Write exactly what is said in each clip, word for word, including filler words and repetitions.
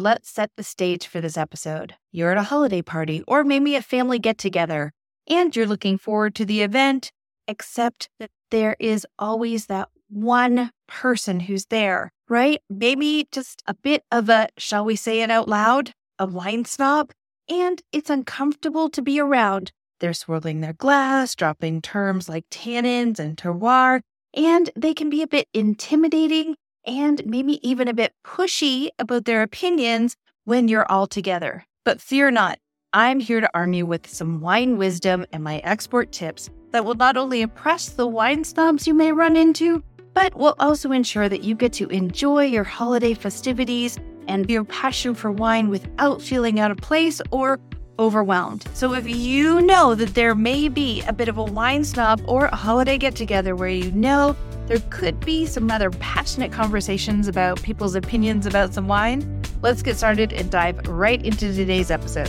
Let's set the stage for this episode. You're at a holiday party or maybe a family get-together, and you're looking forward to the event, except that there is always that one person who's there, right? Maybe just a bit of a, shall we say it out loud, a wine snob, and it's uncomfortable to be around. They're swirling their glass, dropping terms like tannins and terroir, and they can be a bit intimidating and maybe even a bit pushy about their opinions when you're all together. But fear not, I'm here to arm you with some wine wisdom and my expert tips that will not only impress the wine snobs you may run into, but will also ensure that you get to enjoy your holiday festivities and your passion for wine without feeling out of place or overwhelmed. So if you know that there may be a bit of a wine snob or a holiday get-together where you know there could be some other passionate conversations about people's opinions about some wine, let's get started and dive right into today's episode.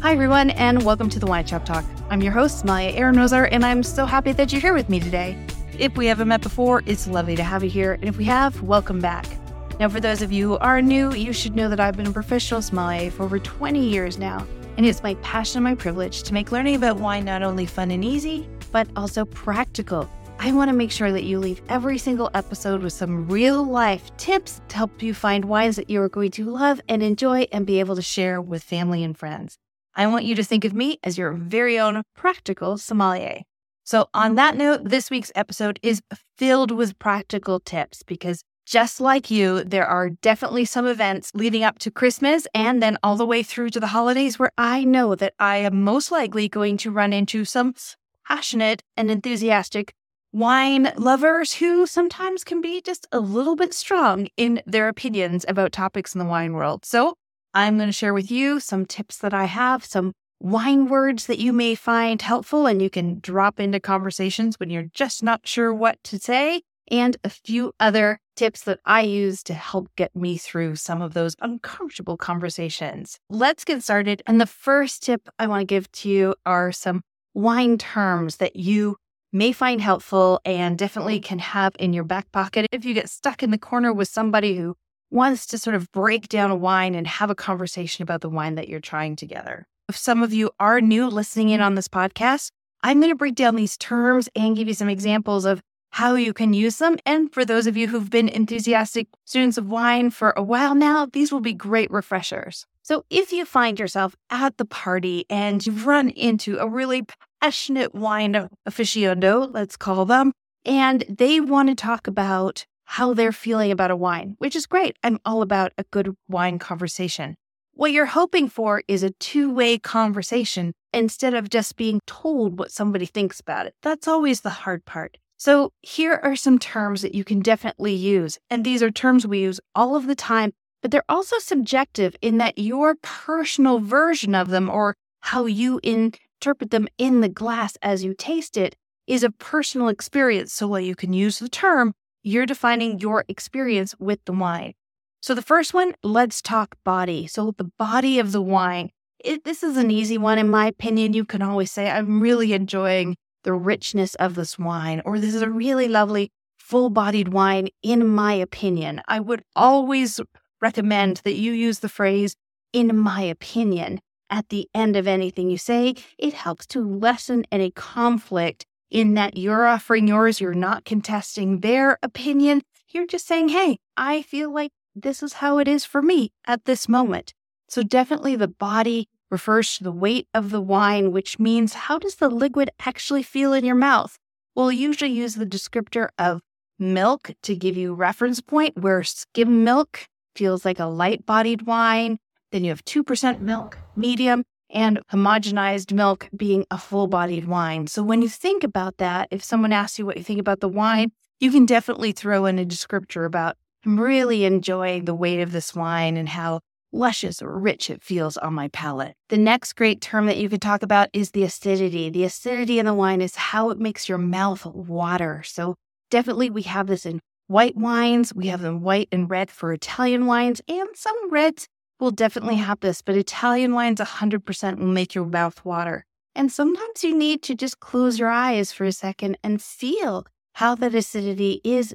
Hi everyone, and welcome to the Wine Shop Talk. I'm your host, Maya Aaron-Ozar, and I'm so happy that you're here with me today. If we haven't met before, it's lovely to have you here, and if we have, welcome back. Now, for those of you who are new, you should know that I've been a professional sommelier for over twenty years now, and it's my passion and my privilege to make learning about wine not only fun and easy, but also practical. I want to make sure that you leave every single episode with some real-life tips to help you find wines that you are going to love and enjoy and be able to share with family and friends. I want you to think of me as your very own practical sommelier. So on that note, this week's episode is filled with practical tips because just like you, there are definitely some events leading up to Christmas and then all the way through to the holidays where I know that I am most likely going to run into some passionate and enthusiastic wine lovers who sometimes can be just a little bit strong in their opinions about topics in the wine world. So I'm going to share with you some tips that I have, some wine words that you may find helpful and you can drop into conversations when you're just not sure what to say, and a few other tips that I use to help get me through some of those uncomfortable conversations. Let's get started. And the first tip I want to give to you are some wine terms that you may find helpful and definitely can have in your back pocket. If you get stuck in the corner with somebody who wants to sort of break down a wine and have a conversation about the wine that you're trying together. If some of you are new listening in on this podcast, I'm going to break down these terms and give you some examples of how you can use them. And for those of you who've been enthusiastic students of wine for a while now, these will be great refreshers. So if you find yourself at the party and you've run into a really passionate wine aficionado, let's call them, and they want to talk about how they're feeling about a wine, which is great. I'm all about a good wine conversation. What you're hoping for is a two-way conversation instead of just being told what somebody thinks about it. That's always the hard part. So here are some terms that you can definitely use. And these are terms we use all of the time, but they're also subjective in that your personal version of them or how you interpret them in the glass as you taste it is a personal experience. So while you can use the term, you're defining your experience with the wine. So the first one, let's talk body. So the body of the wine. It, this is an easy one. In my opinion, you can always say, I'm really enjoying the richness of this wine, or this is a really lovely full-bodied wine, in my opinion. I would always recommend that you use the phrase, in my opinion, at the end of anything you say. It helps to lessen any conflict in that you're offering yours, you're not contesting their opinion. You're just saying, hey, I feel like this is how it is for me at this moment. So definitely the body refers to the weight of the wine, which means how does the liquid actually feel in your mouth? We'll usually use the descriptor of milk to give you reference point where skim milk feels like a light-bodied wine. Then you have two percent milk, medium, and homogenized milk being a full-bodied wine. So when you think about that, if someone asks you what you think about the wine, you can definitely throw in a descriptor about, I'm really enjoying the weight of this wine and how luscious or rich it feels on my palate. The next great term that you could talk about is the acidity. The acidity in the wine is how it makes your mouth water. So definitely we have this in white wines. We have them white and red for Italian wines, and some reds will definitely have this, but Italian wines one hundred percent will make your mouth water. And sometimes you need to just close your eyes for a second and feel how that acidity is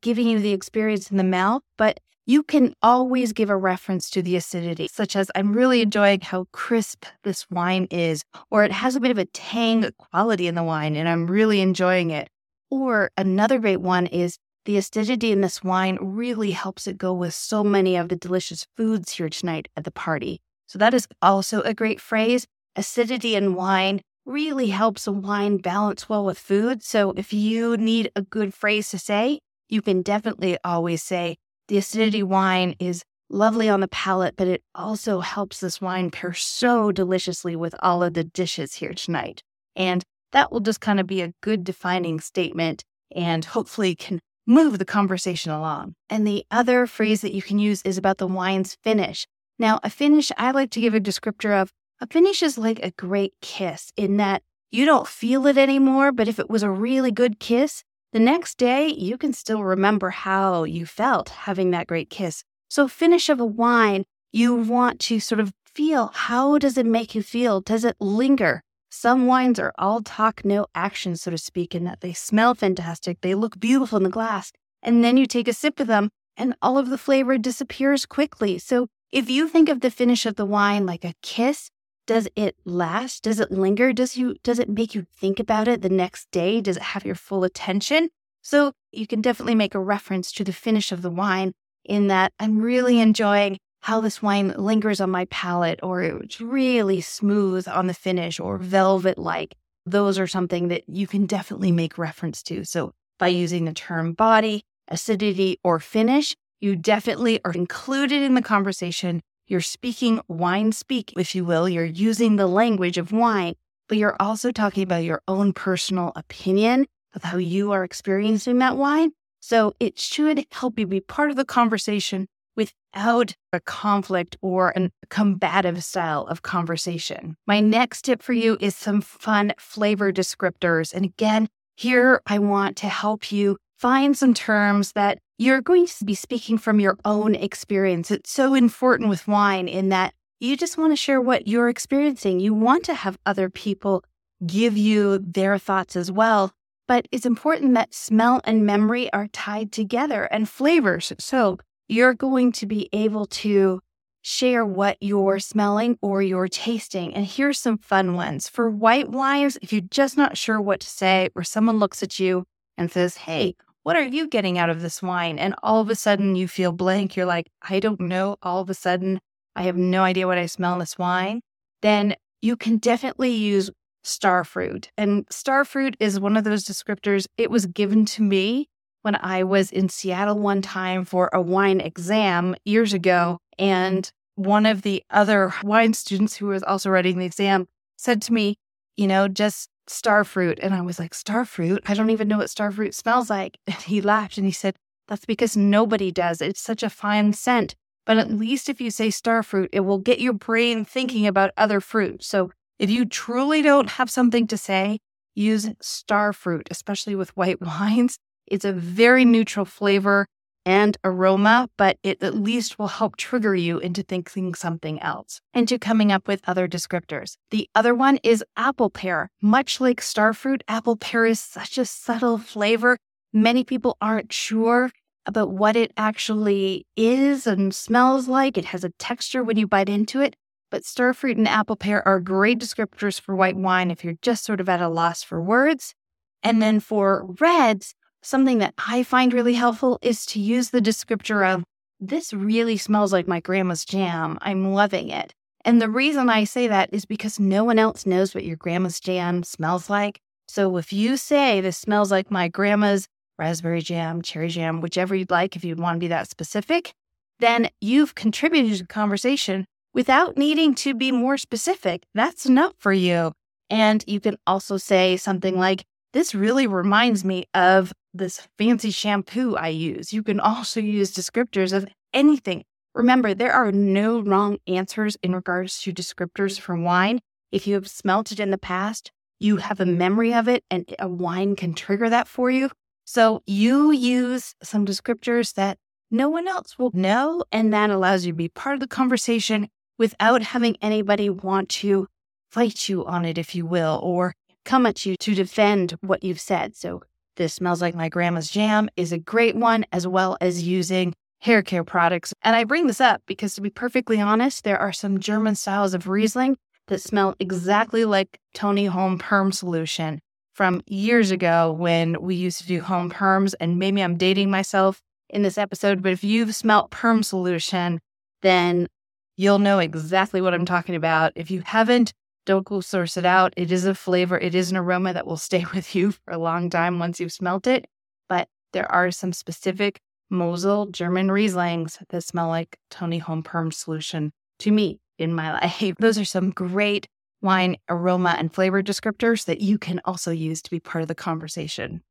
giving you the experience in the mouth, but you can always give a reference to the acidity, such as, I'm really enjoying how crisp this wine is, or it has a bit of a tang quality in the wine, and I'm really enjoying it. Or another great one is, the acidity in this wine really helps it go with so many of the delicious foods here tonight at the party. So that is also a great phrase. Acidity in wine really helps a wine balance well with food. So if you need a good phrase to say, you can definitely always say, the acidity wine is lovely on the palate, but it also helps this wine pair so deliciously with all of the dishes here tonight. And that will just kind of be a good defining statement and hopefully can move the conversation along. And the other phrase that you can use is about the wine's finish. Now, a finish, I like to give a descriptor of, a finish is like a great kiss in that you don't feel it anymore, but if it was a really good kiss, the next day you can still remember how you felt having that great kiss. So finish of a wine, you want to sort of feel, how does it make you feel? Does it linger? Some wines are all talk, no action, so to speak, in that they smell fantastic, they look beautiful in the glass, and then you take a sip of them, and all of the flavor disappears quickly. So if you think of the finish of the wine like a kiss, does it last? Does it linger? Does you does it make you think about it the next day? Does it have your full attention? So you can definitely make a reference to the finish of the wine in that I'm really enjoying how this wine lingers on my palate, or it's really smooth on the finish, or velvet-like. Those are something that you can definitely make reference to. So by using the term body, acidity, or finish, you definitely are included in the conversation. You're speaking wine speak, if you will. You're using the language of wine, but you're also talking about your own personal opinion of how you are experiencing that wine. So it should help you be part of the conversation without a conflict or a combative style of conversation. My next tip for you is some fun flavor descriptors. And again, here I want to help you find some terms that you're going to be speaking from your own experience. It's so important with wine in that you just want to share what you're experiencing. You want to have other people give you their thoughts as well. But it's important that smell and memory are tied together, and flavors. So you're going to be able to share what you're smelling or you're tasting. And here's some fun ones. For white wines, if you're just not sure what to say, or someone looks at you and says, hey, what are you getting out of this wine? And all of a sudden you feel blank. You're like, I don't know. All of a sudden, I have no idea what I smell in this wine. Then you can definitely use star fruit. And star fruit is one of those descriptors. It was given to me when I was in Seattle one time for a wine exam years ago, and one of the other wine students who was also writing the exam said to me, you know, just star fruit. And I was like, star fruit? I don't even know what star fruit smells like. And he laughed and he said, that's because nobody does. It's such a fine scent. But at least if you say star fruit, it will get your brain thinking about other fruit. So if you truly don't have something to say, use star fruit, especially with white wines. It's a very neutral flavor and aroma, but it at least will help trigger you into thinking something else, into coming up with other descriptors. The other one is apple pear. Much like star fruit, apple pear is such a subtle flavor. Many people aren't sure about what it actually is and smells like. It has a texture when you bite into it, but star fruit and apple pear are great descriptors for white wine if you're just sort of at a loss for words. And then for reds, something that I find really helpful is to use the descriptor of, this really smells like my grandma's jam. I'm loving it. And the reason I say that is because no one else knows what your grandma's jam smells like. So if you say, this smells like my grandma's raspberry jam, cherry jam, whichever you'd like, if you'd want to be that specific, then you've contributed to the conversation without needing to be more specific. That's enough for you. And you can also say something like, this really reminds me of this fancy shampoo I use. You can also use descriptors of anything. Remember, there are no wrong answers in regards to descriptors for wine. If you have smelt it in the past, you have a memory of it, and a wine can trigger that for you. So you use some descriptors that no one else will know, and that allows you to be part of the conversation without having anybody want to fight you on it, if you will, or come at you to defend what you've said. So This Smells Like My Grandma's Jam is a great one, as well as using hair care products. And I bring this up because, to be perfectly honest, there are some German styles of Riesling that smell exactly like Tony Home Perm Solution from years ago when we used to do home perms. And maybe I'm dating myself in this episode, but if you've smelt Perm Solution, then you'll know exactly what I'm talking about. If you haven't, don't go source it out. It is a flavor. It is an aroma that will stay with you for a long time once you've smelt it. But there are some specific Mosel German Rieslings that smell like Tony Home Perm Solution to me in my life. Those are some great wine aroma and flavor descriptors that you can also use to be part of the conversation.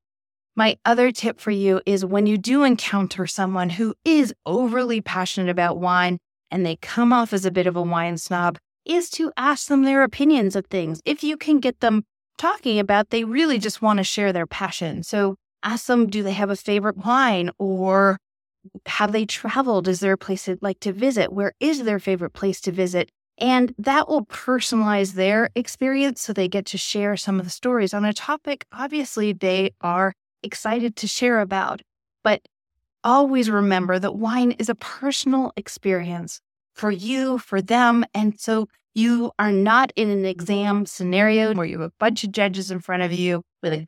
My other tip for you is when you do encounter someone who is overly passionate about wine and they come off as a bit of a wine snob, is to ask them their opinions of things. If you can get them talking about they really just want to share their passion. So ask them, do they have a favorite wine, or have they traveled? Is there a place they'd like to visit? Where is their favorite place to visit? And that will personalize their experience so they get to share some of the stories on a topic obviously they are excited to share about. But always remember that wine is a personal experience for you, for them. And so you are not in an exam scenario where you have a bunch of judges in front of you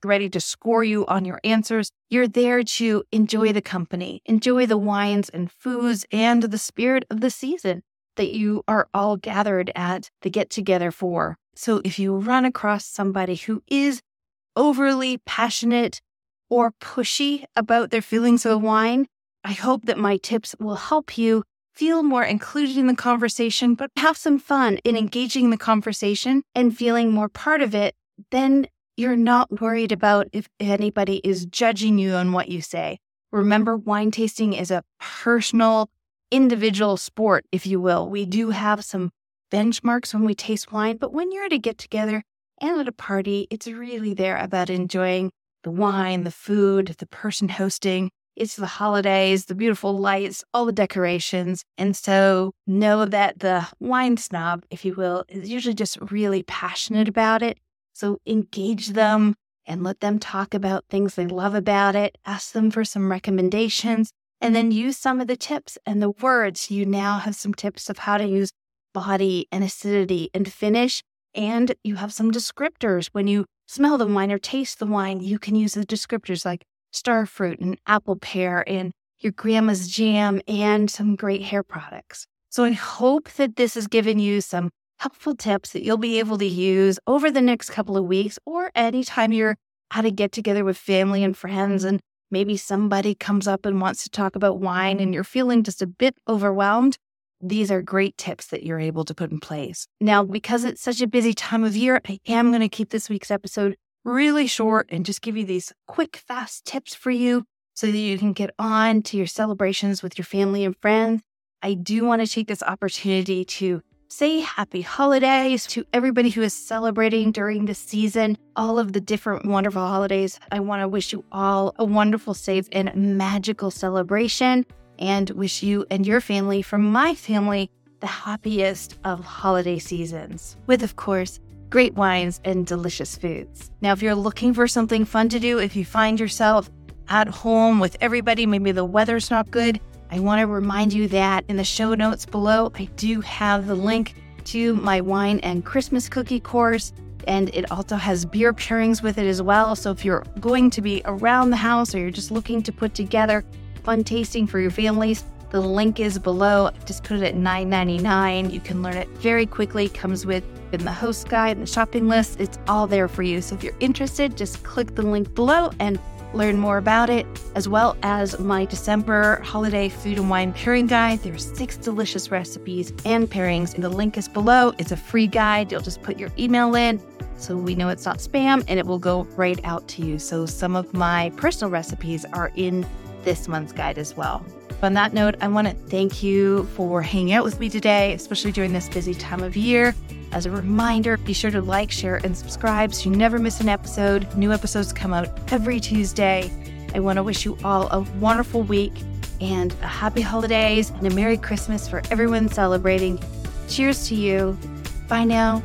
ready to score you on your answers. You're there to enjoy the company, enjoy the wines and foods and the spirit of the season that you are all gathered at the get-together for. So if you run across somebody who is overly passionate or pushy about their feelings of wine, I hope that my tips will help you feel more included in the conversation, but have some fun in engaging the conversation and feeling more part of it. Then you're not worried about if anybody is judging you on what you say. Remember, wine tasting is a personal, individual sport, if you will. We do have some benchmarks when we taste wine, but when you're at a get-together and at a party, it's really there about enjoying the wine, the food, the person hosting. It's the holidays, the beautiful lights, all the decorations. And so know that the wine snob, if you will, is usually just really passionate about it. So engage them and let them talk about things they love about it. Ask them for some recommendations and then use some of the tips and the words. You now have some tips of how to use body and acidity and finish. And you have some descriptors. When you smell the wine or taste the wine, you can use the descriptors like star fruit and apple pear and your grandma's jam and some great hair products. So I hope that this has given you some helpful tips that you'll be able to use over the next couple of weeks or anytime you're at a get together with family and friends and maybe somebody comes up and wants to talk about wine and you're feeling just a bit overwhelmed. These are great tips that you're able to put in place. Now, because it's such a busy time of year, I am going to keep this week's episode really short and just give you these quick, fast tips for you so that you can get on to your celebrations with your family and friends. I do want to take this opportunity to say happy holidays to everybody who is celebrating during this season, all of the different wonderful holidays. I want to wish you all a wonderful, safe, and magical celebration, and wish you and your family, from my family, the happiest of holiday seasons, with, of course, great wines and delicious foods. Now, if you're looking for something fun to do, if you find yourself at home with everybody, maybe the weather's not good, I want to remind you that in the show notes below, I do have the link to my wine and Christmas cookie course, and it also has beer pairings with it as well. So if you're going to be around the house or you're just looking to put together fun tasting for your families, the link is below. Just put it at nine ninety-nine. You can learn it very quickly. Comes with in the host guide and the shopping list. It's all there for you. So if you're interested, just click the link below and learn more about it, as well as my December holiday food and wine pairing guide. There's six delicious recipes and pairings, and the link is below. It's a free guide. You'll just put your email in so we know it's not spam, and it will go right out to you. So some of my personal recipes are in this month's guide as well. On that note, I want to thank you for hanging out with me today, especially during this busy time of year. As a reminder, be sure to like, share, and subscribe so you never miss an episode. New episodes come out every Tuesday. I want to wish you all a wonderful week and a happy holidays and a Merry Christmas for everyone celebrating. Cheers to you. Bye now.